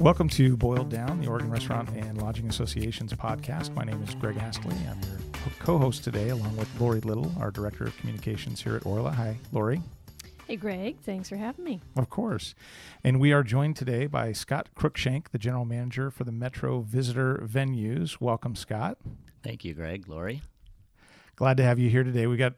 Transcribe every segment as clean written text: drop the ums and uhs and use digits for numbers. Welcome to Boiled Down, the Oregon Restaurant and Lodging Association's podcast. My name is Greg Astley. I'm your co-host today, along with Lori Little, our Director of Communications here at ORLA. Hi, Lori. Hey, Greg. Thanks for having me. Of course. And we are joined today by Scott Cruickshank, the General Manager for the Metro Visitor Venues. Welcome, Scott. Thank you, Greg. Lori. Glad to have you here today. We got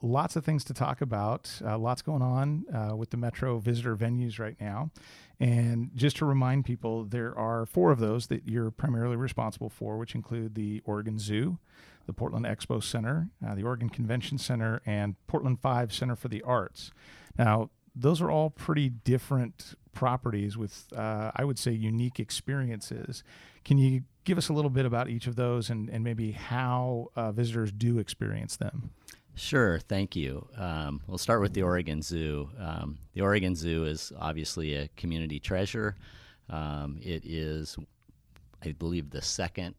lots of things to talk about, lots going on with the Metro Visitor Venues right now. And just to remind people, there are four of those that you're primarily responsible for, which include the Oregon Zoo, the Portland Expo Center, the Oregon Convention Center, and Portland Five Center for the Arts. Now, those are all pretty different properties with, I would say, unique experiences. Can you give us a little bit about each of those and maybe how visitors do experience them? Sure, thank you. We'll start with the Oregon Zoo. The Oregon Zoo is obviously a community treasure. It is, I believe, the second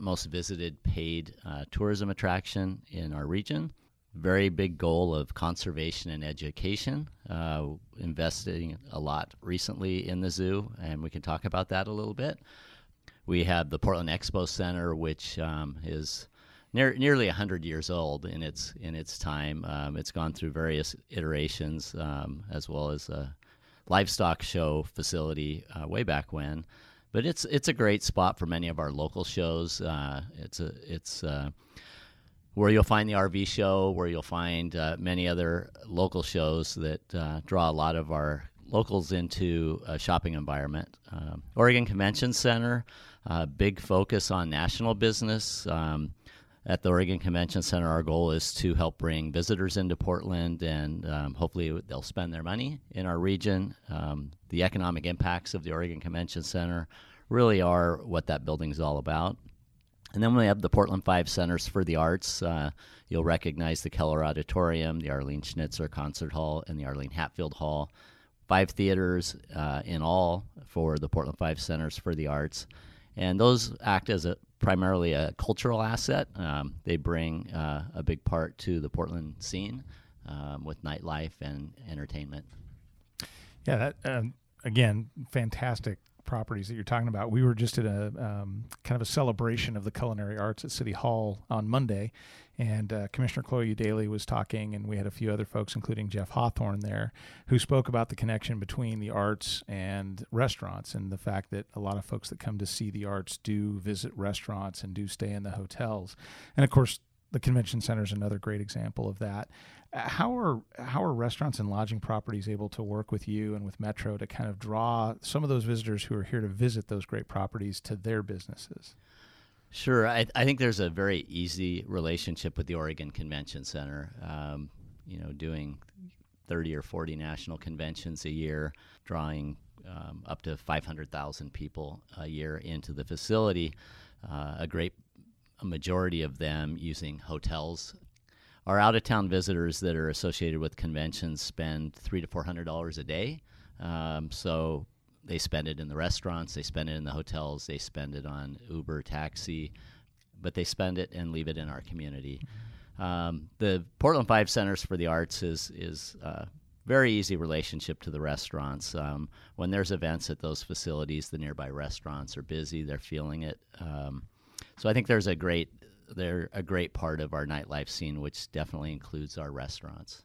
most visited paid tourism attraction in our region. Very big goal of conservation and education, investing a lot recently in the zoo, and we can talk about that a little bit. We have the Portland Expo Center, which is nearly 100 years old in its time. It's gone through various iterations, as well as a livestock show facility way back when. But it's a great spot for many of our local shows. It's where you'll find the RV show, where you'll find many other local shows that draw a lot of our locals into a shopping environment. Oregon Convention Center, big focus on national business. At the Oregon Convention Center, our goal is to help bring visitors into Portland, and hopefully they'll spend their money in our region. The economic impacts of the Oregon Convention Center really are what that building's all about. And then we have the Portland Five Centers for the Arts. You'll recognize the Keller Auditorium, the Arlene Schnitzer Concert Hall, and the Arlene Hatfield Hall. 5 theaters in all for the Portland Five Centers for the Arts. And those act as primarily a cultural asset. They bring a big part to the Portland scene with nightlife and entertainment. Yeah, that, again, fantastic properties that you're talking about. We were just at a kind of a celebration of the culinary arts at City Hall on Monday, and Commissioner Chloe Daly was talking, and we had a few other folks, including Jeff Hawthorne there, who spoke about the connection between the arts and restaurants, and the fact that a lot of folks that come to see the arts do visit restaurants and do stay in the hotels. And of course, the convention center is another great example of that. How are restaurants and lodging properties able to work with you and with Metro to kind of draw some of those visitors who are here to visit those great properties to their businesses? Sure. I think there's a very easy relationship with the Oregon Convention Center. Doing 30 or 40 national conventions a year, drawing up to 500,000 people a year into the facility, a majority of them using hotels. Our out-of-town visitors that are associated with conventions spend $300 to $400 a day. So they spend it in the restaurants, they spend it in the hotels, they spend it on Uber, taxi, but they spend it and leave it in our community. The Portland Five Centers for the Arts is very easy relationship to the restaurants. When there's events at those facilities, the nearby restaurants are busy, they're feeling it. So I think they're a great part of our nightlife scene, which definitely includes our restaurants.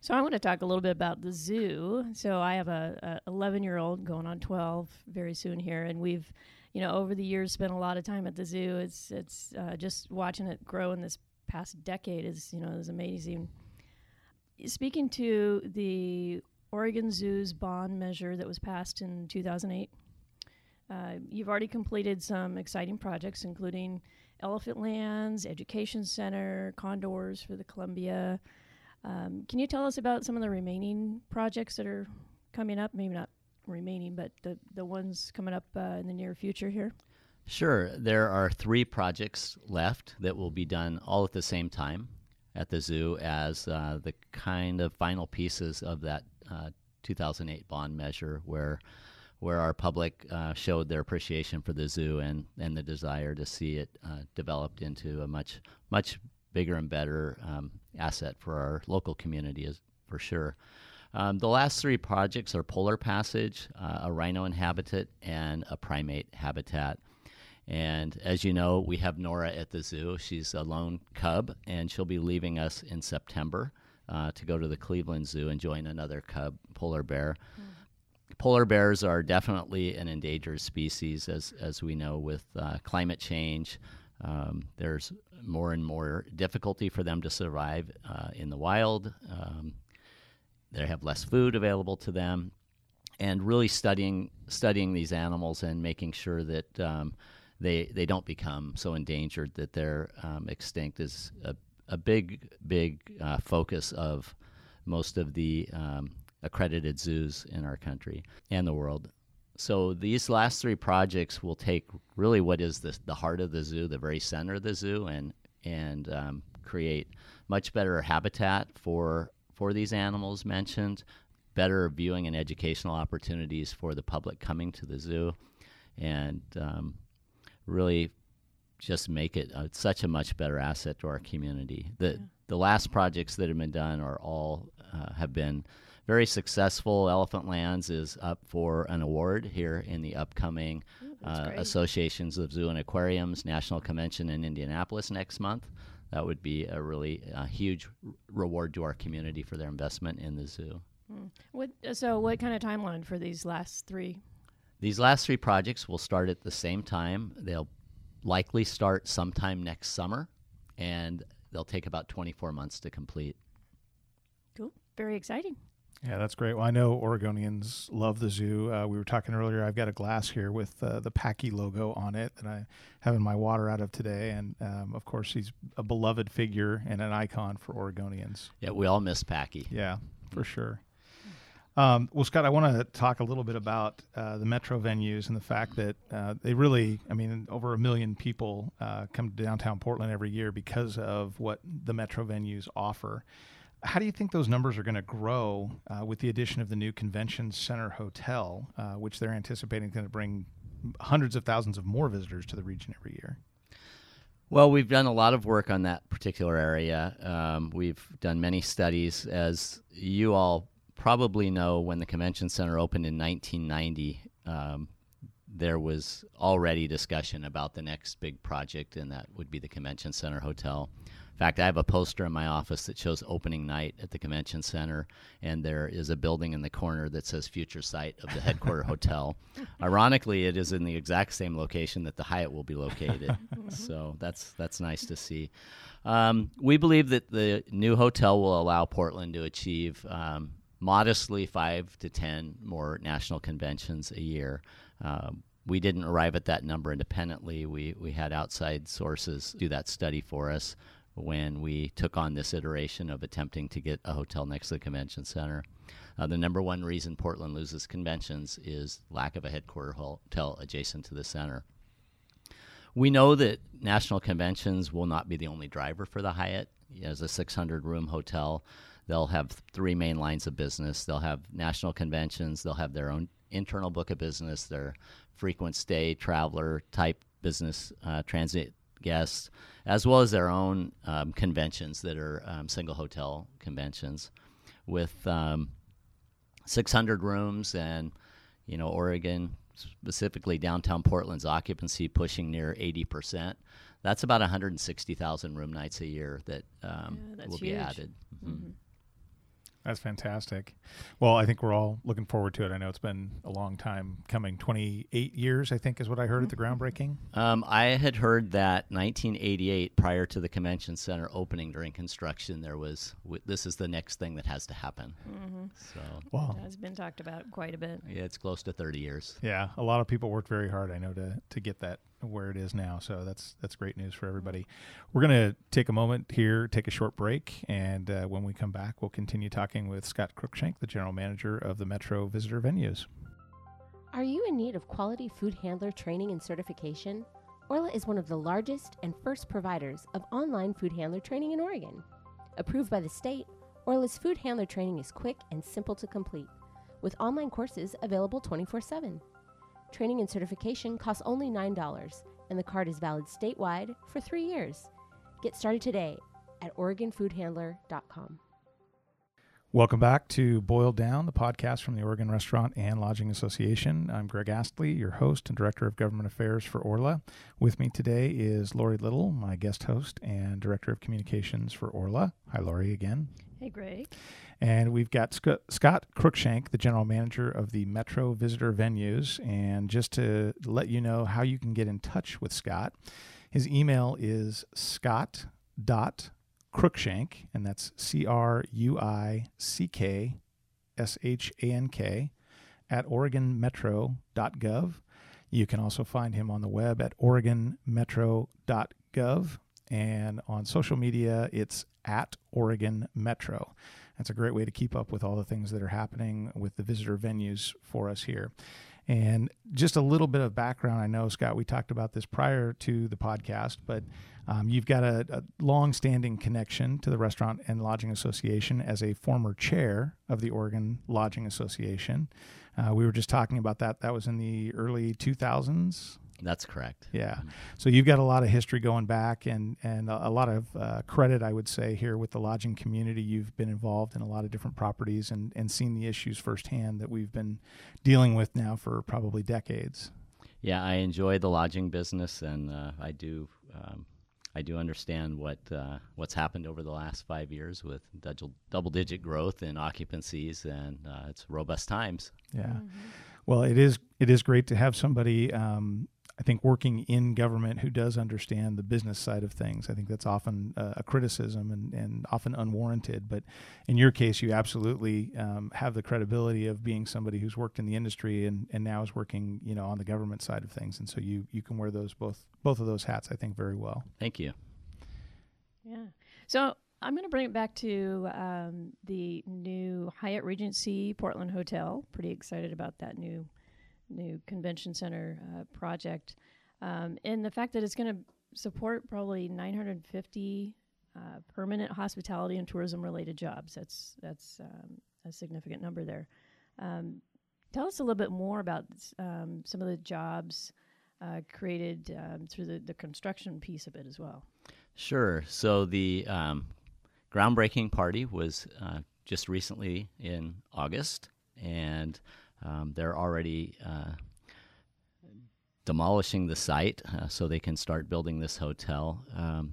So I want to talk a little bit about the zoo. So I have a 11-year-old going on 12 very soon here, and we've, over the years spent a lot of time at the zoo. It's just watching it grow in this past decade is amazing. Speaking to the Oregon Zoo's bond measure that was passed in 2008, you've already completed some exciting projects, including Elephant Lands, Education Center, Condors for the Columbia. Can you tell us about some of the remaining projects that are coming up? Maybe not remaining, but the ones coming up in the near future here? Sure. There are 3 projects left that will be done all at the same time at the zoo as the kind of final pieces of that 2008 bond measure where our public showed their appreciation for the zoo and the desire to see it developed into a much, much bigger and better asset for our local community, for sure. The last three projects are polar passage, a rhino inhabitat, and a primate habitat. And as you know, we have Nora at the zoo. She's a lone cub, and she'll be leaving us in September to go to the Cleveland Zoo and join another cub, polar bear. Mm. Polar bears are definitely an endangered species, as we know, with climate change. There's more and more difficulty for them to survive in the wild. They have less food available to them. And really studying these animals and making sure that they don't become so endangered that they're extinct is a big focus of most of the accredited zoos in our country and the world. So these last three projects will take really what is the heart of the zoo, the very center of the zoo, and create much better habitat for these animals mentioned, better viewing and educational opportunities for the public coming to the zoo, and really just make it such a much better asset to our community. The last projects that have been done are all have been very successful. Elephant Lands is up for an award here in the upcoming Associations of Zoo and Aquariums National Convention in Indianapolis next month. That would be a really huge reward to our community for their investment in the zoo. Mm. What kind of timeline for these last three? These last three projects will start at the same time. They'll likely start sometime next summer, and they'll take about 24 months to complete. Cool. Very exciting. Yeah, that's great. Well, I know Oregonians love the zoo. We were talking earlier. I've got a glass here with the Packy logo on it that I have in my water out of today. And, of course, he's a beloved figure and an icon for Oregonians. Yeah, we all miss Packy. Yeah, for sure. Well, Scott, I want to talk a little bit about the metro venues and the fact that they really, over 1 million people come to downtown Portland every year because of what the metro venues offer. How do you think those numbers are going to grow with the addition of the new Convention Center Hotel, which they're anticipating is going to bring hundreds of thousands of more visitors to the region every year? Well, we've done a lot of work on that particular area. We've done many studies. As you all probably know, when the Convention Center opened in 1990, there was already discussion about the next big project, and that would be the Convention Center Hotel. In fact, I have a poster in my office that shows opening night at the Convention Center, and there is a building in the corner that says future site of the headquarter hotel. Ironically, it is in the exact same location that the Hyatt will be located, so that's nice to see. We believe that the new hotel will allow Portland to achieve modestly 5 to 10 more national conventions a year. We didn't arrive at that number independently. We had outside sources do that study for us when we took on this iteration of attempting to get a hotel next to the Convention Center. The number one reason Portland loses conventions is lack of a headquarter hotel adjacent to the center. We know that national conventions will not be the only driver for the Hyatt. As a 600-room hotel, they'll have three main lines of business. They'll have national conventions. They'll have their own internal book of business, their frequent stay, traveler-type business, transit guests, as well as their own conventions that are single hotel conventions. With 600 rooms and, Oregon, specifically downtown Portland's occupancy pushing near 80%, that's about 160,000 room nights a year that will be added. Mm-hmm. Mm-hmm. That's fantastic. Well, I think we're all looking forward to it. I know it's been a long time coming. 28 years, I think, is what I heard at the groundbreaking. I had heard that 1988, prior to the Convention Center opening during construction, there was, this is the next thing that has to happen. Mm-hmm. So, wow. It's been talked about quite a bit. Yeah, it's close to 30 years. Yeah, a lot of people worked very hard, I know, to get that where it is now. So that's great news for everybody. We're going to take a moment here, take a short break, and when we come back, we'll continue talking with Scott Cruickshank, the General Manager of the Metro Visitor Venues. Are you in need of quality food handler training and certification? Orla is one of the largest and first providers of online food handler training in Oregon. Approved by the state, Orla's food handler training is quick and simple to complete, with online courses available 24/7. Training and certification costs only $9, and the card is valid statewide for 3 years. Get started today at OregonFoodHandler.com. Welcome back to Boiled Down, the podcast from the Oregon Restaurant and Lodging Association. I'm Greg Astley, your host and Director of Government Affairs for ORLA. With me today is Lori Little, my guest host and Director of Communications for ORLA. Hi, Lori, again. Hey, Greg. And we've got Scott Cruickshank, the General Manager of the Metro Visitor Venues. And just to let you know how you can get in touch with Scott, his email is scott.cruickshank, and that's CRUICKSHANK @oregonmetro.gov. You can also find him on the web at oregonmetro.gov, and on social media it's @OregonMetro. That's a great way to keep up with all the things that are happening with the visitor venues for us here. And just a little bit of background. I know, Scott, we talked about this prior to the podcast, but you've got a long-standing connection to the Restaurant and Lodging Association as a former chair of the Oregon Lodging Association. We were just talking about that. That was in the early 2000s. That's correct. Yeah. So you've got a lot of history going back, and a lot of credit, I would say, here with the lodging community. You've been involved in a lot of different properties and seen the issues firsthand that we've been dealing with now for probably decades. Yeah, I enjoy the lodging business, and I do understand what's happened over the last 5 years with double-digit growth in occupancies, and it's robust times. Yeah. Mm-hmm. Well, it is great to have somebody I think working in government who does understand the business side of things. I think that's often a criticism and often unwarranted. But in your case, you absolutely have the credibility of being somebody who's worked in the industry and now is working, you know, on the government side of things. And so you can wear those both of those hats, I think, very well. Thank you. Yeah. So I'm going to bring it back to the new Hyatt Regency Portland Hotel. Pretty excited about that new convention center project, and the fact that it's going to support probably 950 permanent hospitality and tourism related jobs. That's a significant number there. Tell us a little bit more about some of the jobs created through the construction piece of it as well. Sure. So the groundbreaking party was just recently in August, and they're already demolishing the site so they can start building this hotel.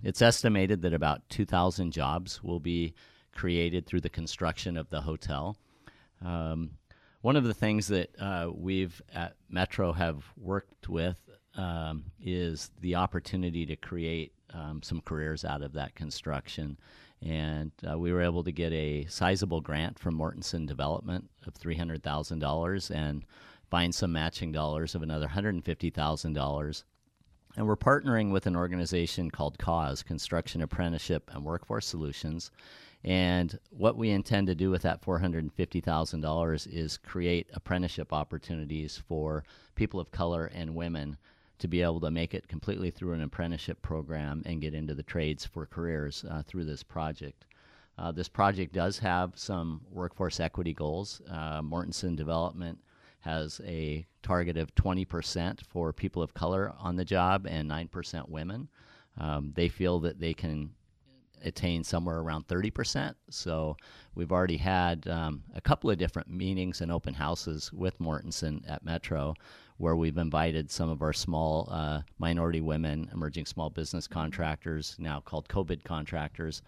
It's estimated that about 2,000 jobs will be created through the construction of the hotel. One of the things that we've at Metro have worked with is the opportunity to create some careers out of that construction. And we were able to get a sizable grant from Mortensen Development of $300,000 and find some matching dollars of another $150,000. And we're partnering with an organization called Cause, Construction Apprenticeship and Workforce Solutions. And what we intend to do with that $450,000 is create apprenticeship opportunities for people of color and women to be able to make it completely through an apprenticeship program and get into the trades for careers through this project. This project does have some workforce equity goals. Mortensen Development has a target of 20% for people of color on the job and 9% women. They feel that they can attain somewhere around 30%. So we've already had a couple of different meetings and open houses with Mortensen at Metro, where we've invited some of our small minority women, emerging small business contractors, now called COBID contractors,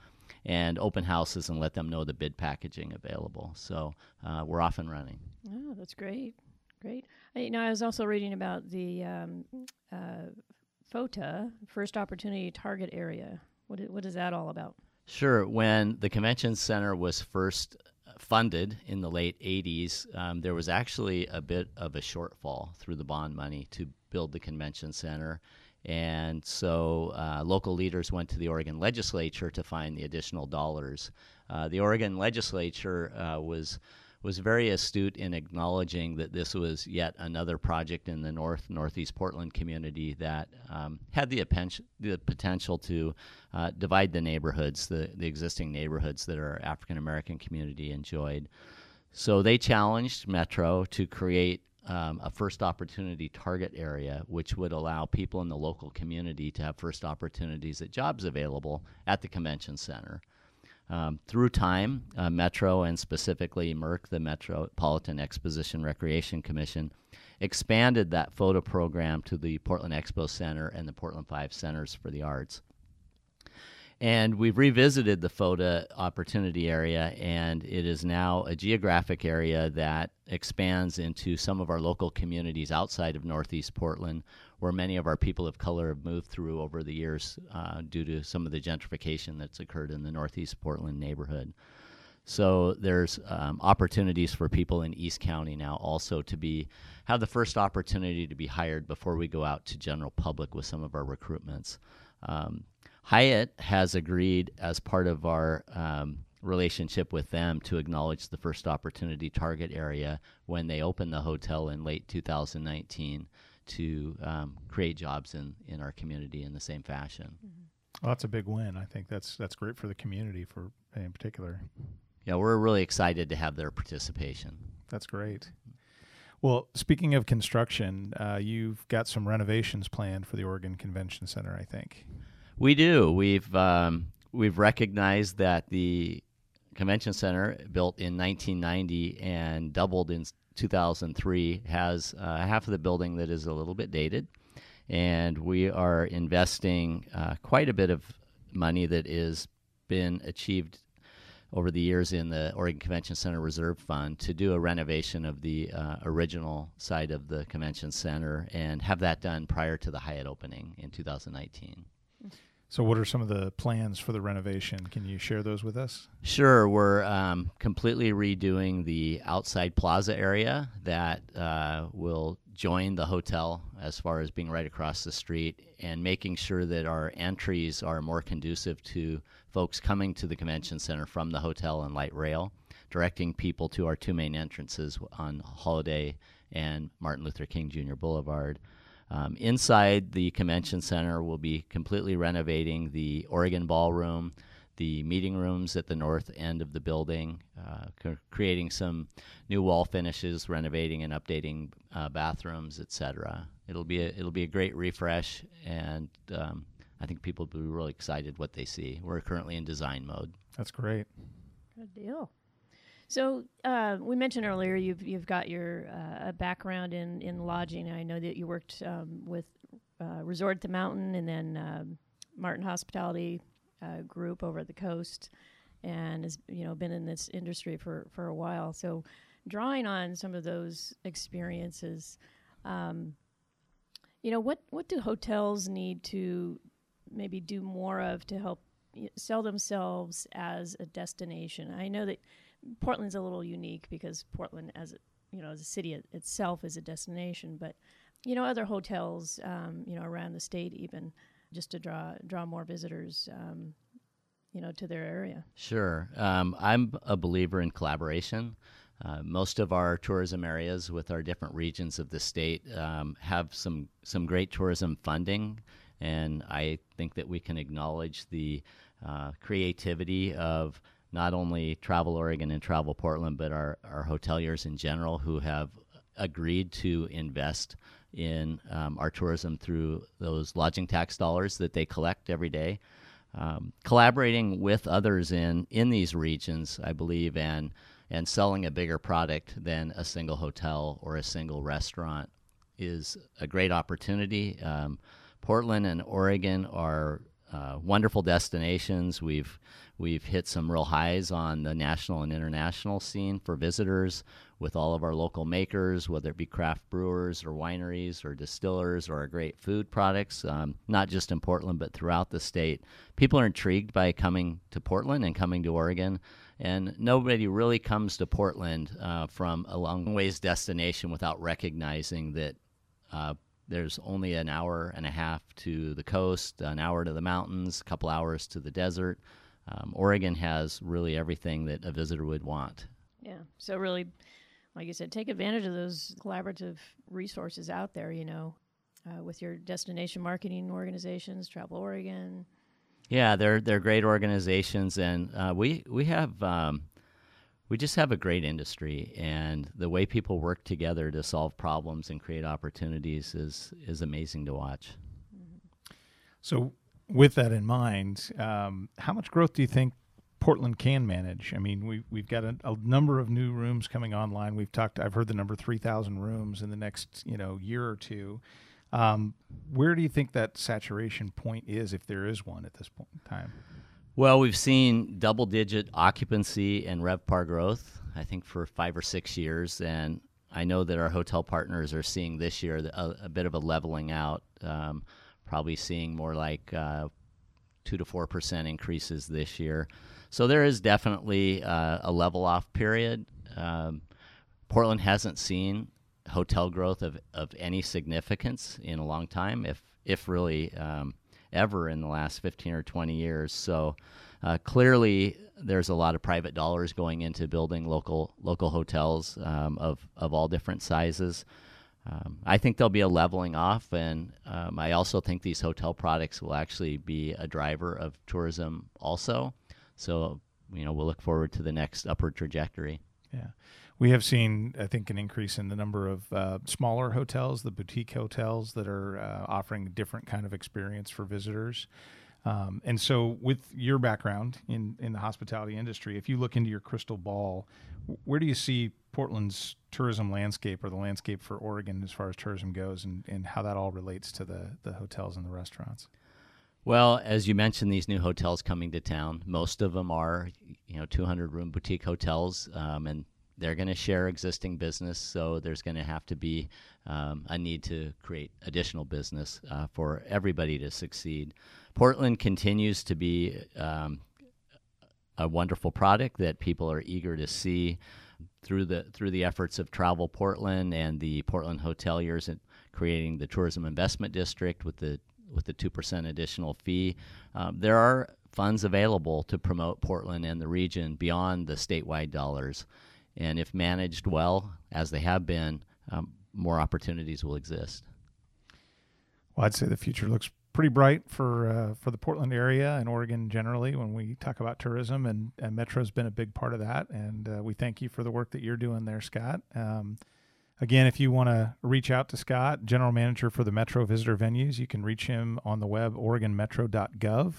and open houses and let them know the bid packaging available. So we're off and running. Oh, that's great. Great. I was also reading about the FOTA, First Opportunity Target Area. What is that all about? Sure. When the convention center was first funded in the late 80s, there was actually a bit of a shortfall through the bond money to build the convention center. And so local leaders went to the Oregon Legislature to find the additional dollars. The Oregon Legislature was very astute in acknowledging that this was yet another project in the northeast Portland community that had the potential to divide the neighborhoods, the existing neighborhoods that our African American community enjoyed. So they challenged Metro to create a first opportunity target area, which would allow people in the local community to have first opportunities at jobs available at the convention center. Through time, Metro and specifically Merck, the Metropolitan Exposition Recreation Commission, expanded that FOTA program to the Portland Expo Center and the Portland Five Centers for the Arts. And we've revisited the FOTA opportunity area, and it is now a geographic area that expands into some of our local communities outside of Northeast Portland, where many of our people of color have moved through over the years due to some of the gentrification that's occurred in the Northeast Portland neighborhood. So there's opportunities for people in East County now also to have the first opportunity to be hired before we go out to general public with some of our recruitments. Hyatt has agreed as part of our relationship with them to acknowledge the first opportunity target area when they opened the hotel in late 2019 to create jobs in our community in the same fashion. Well, that's a big win. I think that's great for the community in particular. Yeah, we're really excited to have their participation. That's great. Well, speaking of construction, you've got some renovations planned for the Oregon Convention Center, I think. We do. We've recognized that the convention center, built in 1990 and doubled in 2003, has half of the building that is a little bit dated, and we are investing quite a bit of money that has been achieved over the years in the Oregon Convention Center Reserve Fund to do a renovation of the original side of the convention center and have that done prior to the Hyatt opening in 2019. So what are some of the plans for the renovation? Can you share those with us? Sure. We're completely redoing the outside plaza area that will join the hotel as far as being right across the street, and making sure that our entries are more conducive to folks coming to the convention center from the hotel and light rail, directing people to our two main entrances on Holiday and Martin Luther King Jr. Boulevard. Inside the convention center, we'll be completely renovating the Oregon Ballroom, the meeting rooms at the north end of the building, creating some new wall finishes, renovating and updating bathrooms, etc. It'll be a great refresh, and I think people will be really excited what they see. We're currently in design mode. That's great. Good deal. So we mentioned earlier you've got your background in lodging. I know that you worked with Resort at the Mountain and then Martin Hospitality Group over at the coast, and has been in this industry for a while. So drawing on some of those experiences, what do hotels need to maybe do more of to help sell themselves as a destination? I know that Portland's a little unique because Portland, as a city itself, is a destination. But other hotels, around the state, even just to draw more visitors, to their area. Sure, I'm a believer in collaboration. Most of our tourism areas with our different regions of the state have some great tourism funding, and I think that we can acknowledge the creativity of not only Travel Oregon and Travel Portland, but our hoteliers in general who have agreed to invest in our tourism through those lodging tax dollars that they collect every day. Collaborating with others in these regions, I believe, and selling a bigger product than a single hotel or a single restaurant is a great opportunity. Portland and Oregon are wonderful destinations. We've hit some real highs on the national and international scene for visitors with all of our local makers, whether it be craft brewers or wineries or distillers or our great food products, not just in Portland but throughout the state. People are intrigued by coming to Portland and coming to Oregon, and nobody really comes to Portland from a long ways destination without recognizing that there's only an hour and a half to the coast, an hour to the mountains, a couple hours to the desert. Oregon has really everything that a visitor would want. Yeah, so really, like you said, take advantage of those collaborative resources out there, with your destination marketing organizations, Travel Oregon. Yeah, they're great organizations, and we have... We just have a great industry, and the way people work together to solve problems and create opportunities is amazing to watch. So with that in mind, how much growth do you think Portland can manage. I mean, we've got a number of new rooms coming online. We've talked, I've heard the number 3,000 rooms in the next, year or two. Where do you think that saturation point is, if there is one at this point in time? Well, we've seen double-digit occupancy and RevPAR growth, I think, for 5 or 6 years. And I know that our hotel partners are seeing this year a bit of a leveling out, probably seeing more like 2 to 4% increases this year. So there is definitely a level-off period. Portland hasn't seen hotel growth of any significance in a long time, if really ever in the last 15 or 20 years. So clearly there's a lot of private dollars going into building local hotels of all different sizes. I think there'll be a leveling off, and I also think these hotel products will actually be a driver of tourism also. So, we'll look forward to the next upward trajectory. Yeah. We have seen, I think, an increase in the number of smaller hotels, the boutique hotels that are offering a different kind of experience for visitors. And so with your background in the hospitality industry, if you look into your crystal ball, where do you see Portland's tourism landscape, or the landscape for Oregon as far as tourism goes, and how that all relates to the hotels and the restaurants? Well, as you mentioned, these new hotels coming to town, most of them are, 200-room boutique hotels, and they're going to share existing business, so there's going to have to be a need to create additional business for everybody to succeed. Portland continues to be a wonderful product that people are eager to see through the efforts of Travel Portland and the Portland hoteliers in creating the Tourism Investment District with the 2% additional fee. There are funds available to promote Portland and the region beyond the statewide dollars. And if managed well, as they have been, more opportunities will exist. Well, I'd say the future looks pretty bright for the Portland area and Oregon generally when we talk about tourism, and Metro's been a big part of that. And we thank you for the work that you're doing there, Scott. Again, if you want to reach out to Scott, General Manager for the Metro Visitor Venues, you can reach him on the web, oregonmetro.gov.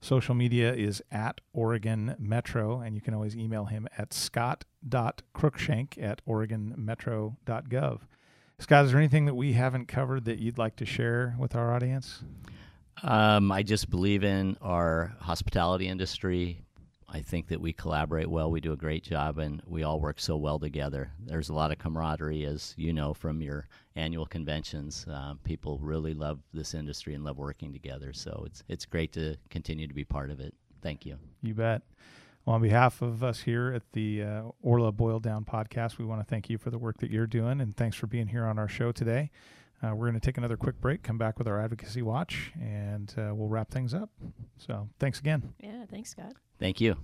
Social media is at Oregon Metro, and you can always email him at scott.cruickshank@oregonmetro.gov. Scott, is there anything that we haven't covered that you'd like to share with our audience? I just believe in our hospitality industry. I think that we collaborate well. We do a great job, and we all work so well together. There's a lot of camaraderie, as you know, from your annual conventions. People really love this industry and love working together. So it's great to continue to be part of it. Thank you. You bet. Well, on behalf of us here at the Orla Boiled Down podcast, we want to thank you for the work that you're doing, and thanks for being here on our show today. We're going to take another quick break, come back with our Advocacy Watch, and we'll wrap things up. So thanks again. Yeah, thanks, Scott. Thank you.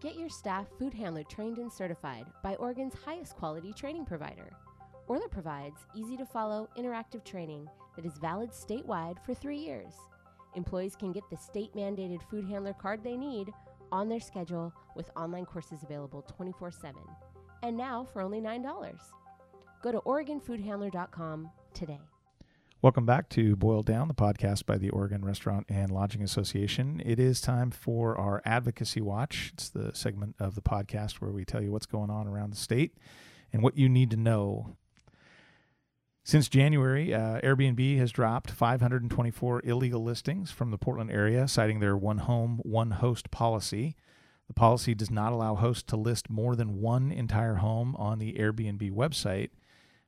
Get your staff food handler trained and certified by Oregon's highest quality training provider. Orla provides easy-to-follow, interactive training that is valid statewide for 3 years. Employees can get the state-mandated food handler card they need on their schedule, with online courses available 24/7. And now for only $9. Go to OregonFoodHandler.com today. Welcome back to Boiled Down, the podcast by the Oregon Restaurant and Lodging Association. It is time for our Advocacy Watch. It's the segment of the podcast where we tell you what's going on around the state and what you need to know. Since January, Airbnb has dropped 524 illegal listings from the Portland area, citing their one home, one host policy. The policy does not allow hosts to list more than one entire home on the Airbnb website.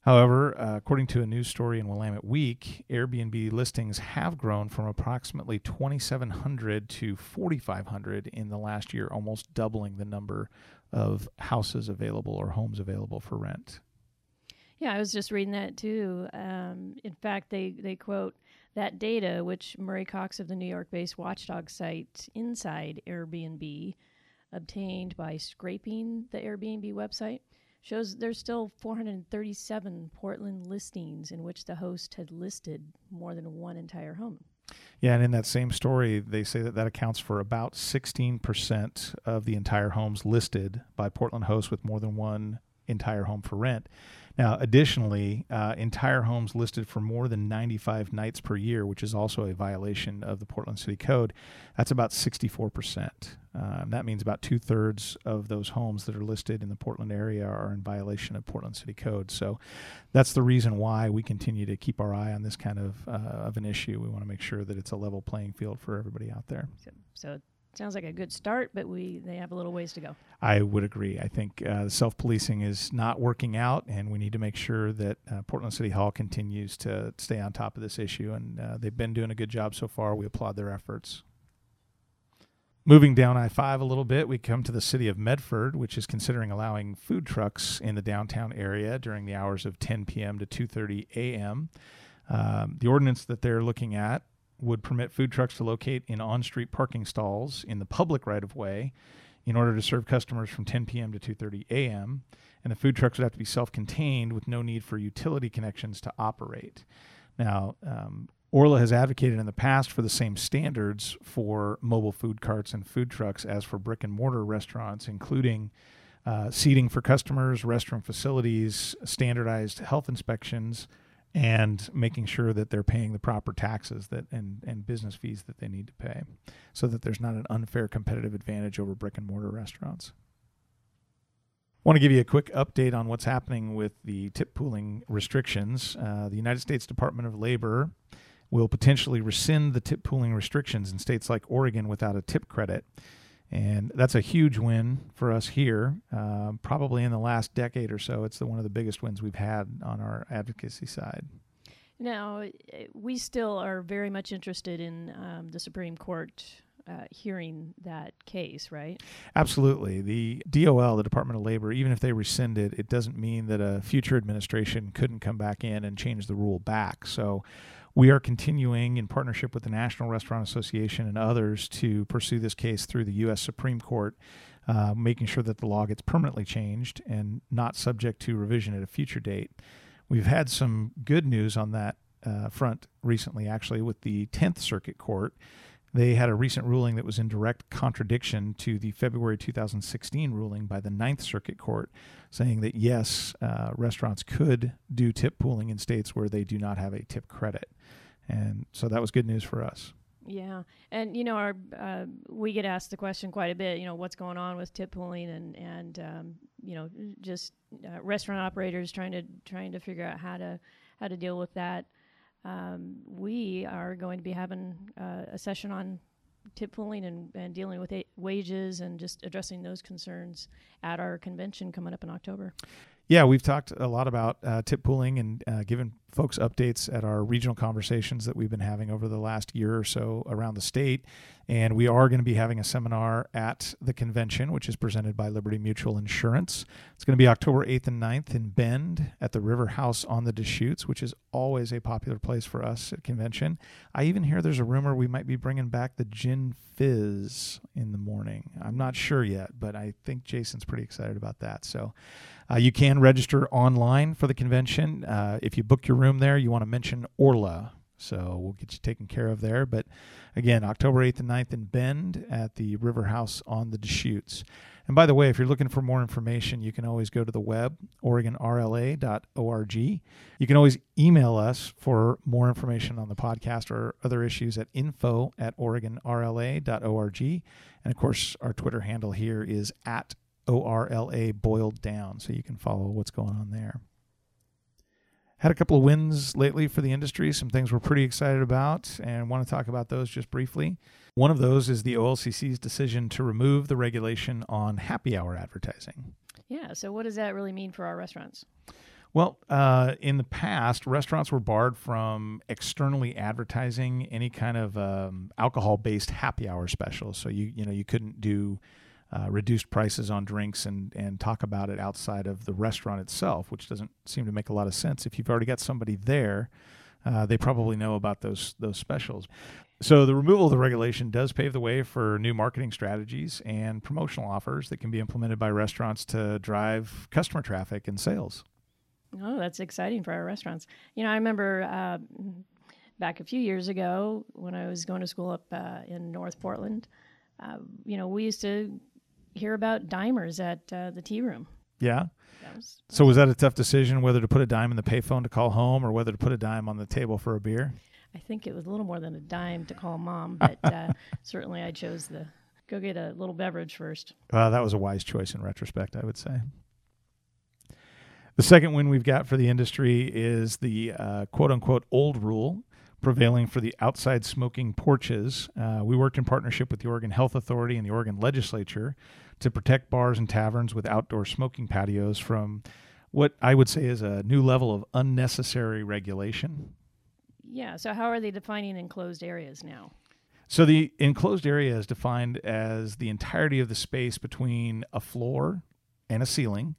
However, according to a news story in Willamette Week, Airbnb listings have grown from approximately 2,700 to 4,500 in the last year, almost doubling the number of houses available or homes available for rent. Yeah, I was just reading that too. In fact, they quote that data, which Murray Cox of the New York-based watchdog site Inside Airbnb, obtained by scraping the Airbnb website, shows there's still 437 Portland listings in which the host had listed more than one entire home. Yeah, and in that same story, they say that accounts for about 16% of the entire homes listed by Portland hosts with more than one entire home for rent. Now, additionally, entire homes listed for more than 95 nights per year, which is also a violation of the Portland City Code, that's about 64%. That means about 2/3 of those homes that are listed in the Portland area are in violation of Portland City Code. So that's the reason why we continue to keep our eye on this kind of an issue. We want to make sure that it's a level playing field for everybody out there. So sounds like a good start, but they have a little ways to go. I would agree. I think self-policing is not working out, and we need to make sure that Portland City Hall continues to stay on top of this issue, and they've been doing a good job so far. We applaud their efforts. Moving down I-5 a little bit, we come to the city of Medford, which is considering allowing food trucks in the downtown area during the hours of 10 p.m. to 2:30 a.m. The ordinance that they're looking at would permit food trucks to locate in on-street parking stalls in the public right-of-way in order to serve customers from 10 p.m. to 2:30 a.m., and the food trucks would have to be self-contained with no need for utility connections to operate. Now, Orla has advocated in the past for the same standards for mobile food carts and food trucks as for brick-and-mortar restaurants, including seating for customers, restroom facilities, standardized health inspections, and making sure that they're paying the proper taxes that and business fees that they need to pay so that there's not an unfair competitive advantage over brick-and-mortar restaurants. I want to give you a quick update on what's happening with the tip pooling restrictions. The United States Department of Labor will potentially rescind the tip pooling restrictions in states like Oregon without a tip credit. And that's a huge win for us here. Probably in the last decade or so, it's one of the biggest wins we've had on our advocacy side. Now, we still are very much interested in the Supreme Court hearing that case, right? Absolutely. The DOL, the Department of Labor, even if they rescind it, it doesn't mean that a future administration couldn't come back in and change the rule back. So we are continuing in partnership with the National Restaurant Association and others to pursue this case through the U.S. Supreme Court, making sure that the law gets permanently changed and not subject to revision at a future date. We've had some good news on that front recently, actually, with the 10th Circuit Court. They had a recent ruling that was in direct contradiction to the February 2016 ruling by the 9th Circuit Court, saying that, yes, restaurants could do tip pooling in states where they do not have a tip credit. And so that was good news for us. Yeah. And, you know, we get asked the question quite a bit, you know, what's going on with tip pooling and you know, just restaurant operators trying to figure out how to deal with that. We are going to be having a session on tip pooling and dealing with wages and just addressing those concerns at our convention coming up in October. Yeah, we've talked a lot about tip pooling and given folks updates at our regional conversations that we've been having over the last year or so around the state. And we are going to be having a seminar at the convention, which is presented by Liberty Mutual Insurance. It's going to be October 8th and 9th in Bend at the River House on the Deschutes, which is always a popular place for us at convention. I even hear there's a rumor we might be bringing back the Gin Fizz in the morning. I'm not sure yet, but I think Jason's pretty excited about that. So you can register online for the convention. If you book your room there, you want to mention Orla. So we'll get you taken care of there. But again, October 8th and 9th in Bend at the River House on the Deschutes. And by the way, if you're looking for more information, you can always go to the web, OregonRLA.org. You can always email us for more information on the podcast or other issues at info@OregonRLA.org. And of course, our Twitter handle here is @ORLA Boiled Down. So you can follow what's going on there. Had a couple of wins lately for the industry, some things we're pretty excited about, and want to talk about those just briefly. One of those is the OLCC's decision to remove the regulation on happy hour advertising. Yeah, so what does that really mean for our restaurants? Well, in the past, restaurants were barred from externally advertising any kind of alcohol-based happy hour specials. So you couldn't do reduced prices on drinks and talk about it outside of the restaurant itself, which doesn't seem to make a lot of sense. If you've already got somebody there, they probably know about those specials. So the removal of the regulation does pave the way for new marketing strategies and promotional offers that can be implemented by restaurants to drive customer traffic and sales. Oh, that's exciting for our restaurants. You know, I remember back a few years ago when I was going to school up in North Portland, you know, we used to hear about dimers at the tea room. Yeah. So was that a tough decision whether to put a dime in the payphone to call home or whether to put a dime on the table for a beer? I think it was a little more than a dime to call mom, but certainly I chose the go get a little beverage first. That was a wise choice in retrospect, I would say. The second win we've got for the industry is the quote-unquote old rule prevailing for the outside smoking porches. We worked in partnership with the Oregon Health Authority and the Oregon Legislature to protect bars and taverns with outdoor smoking patios from what I would say is a new level of unnecessary regulation. Yeah, so how are they defining enclosed areas now? So the enclosed area is defined as the entirety of the space between a floor and a ceiling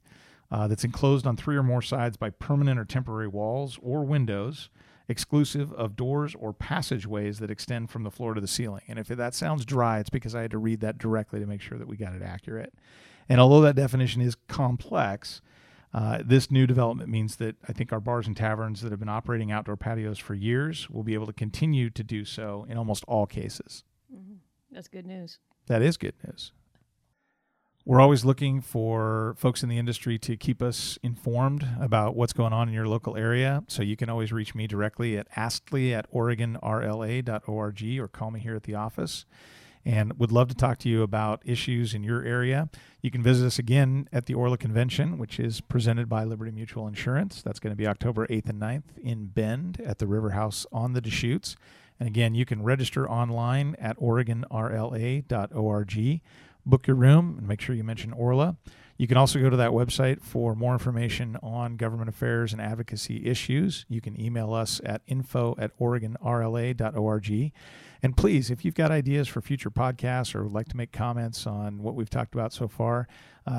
that's enclosed on three or more sides by permanent or temporary walls or windows, exclusive of doors or passageways that extend from the floor to the ceiling. And if that sounds dry, it's because I had to read that directly to make sure that we got it accurate. And although that definition is complex, this new development means that I think our bars and taverns that have been operating outdoor patios for years will be able to continue to do so in almost all cases. Mm-hmm. That's good news. That is good news. We're always looking for folks in the industry to keep us informed about what's going on in your local area. So you can always reach me directly at astley@oregonrla.org or call me here at the office. And would love to talk to you about issues in your area. You can visit us again at the Orla Convention, which is presented by Liberty Mutual Insurance. That's going to be October 8th and 9th in Bend at the River House on the Deschutes. And again, you can register online at oregonrla.org. Book your room and make sure you mention Orla. You can also go to that website for more information on government affairs and advocacy issues. You can email us at info@oregonrla.org. And please, if you've got ideas for future podcasts or would like to make comments on what we've talked about so far,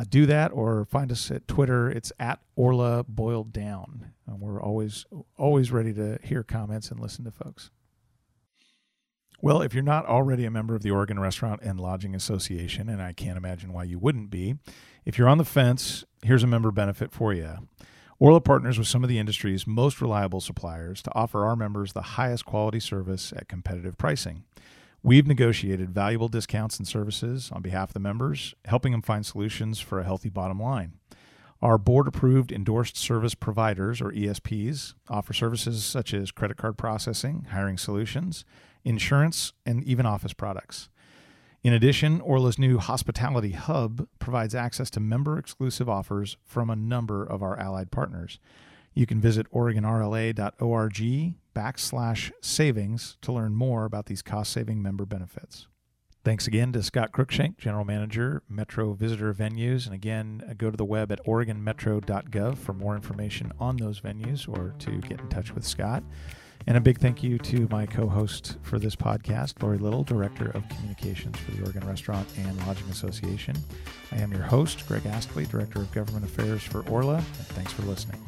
do that or find us at Twitter. It's @OrlaBoiledDown. We're always ready to hear comments and listen to folks. Well, if you're not already a member of the Oregon Restaurant and Lodging Association, and I can't imagine why you wouldn't be, if you're on the fence, here's a member benefit for you. Orla partners with some of the industry's most reliable suppliers to offer our members the highest quality service at competitive pricing. We've negotiated valuable discounts and services on behalf of the members, helping them find solutions for a healthy bottom line. Our board-approved endorsed service providers, or ESPs, offer services such as credit card processing, hiring solutions, insurance, and even office products. In addition, Orla's new Hospitality Hub provides access to member-exclusive offers from a number of our allied partners. You can visit oregonrla.org/savings to learn more about these cost-saving member benefits. Thanks again to Scott Cruickshank, General Manager, Metro Visitor Venues. And again, go to the web at oregonmetro.gov for more information on those venues or to get in touch with Scott. And a big thank you to my co-host for this podcast, Lori Little, Director of Communications for the Oregon Restaurant and Lodging Association. I am your host, Greg Astley, Director of Government Affairs for Orla. And thanks for listening.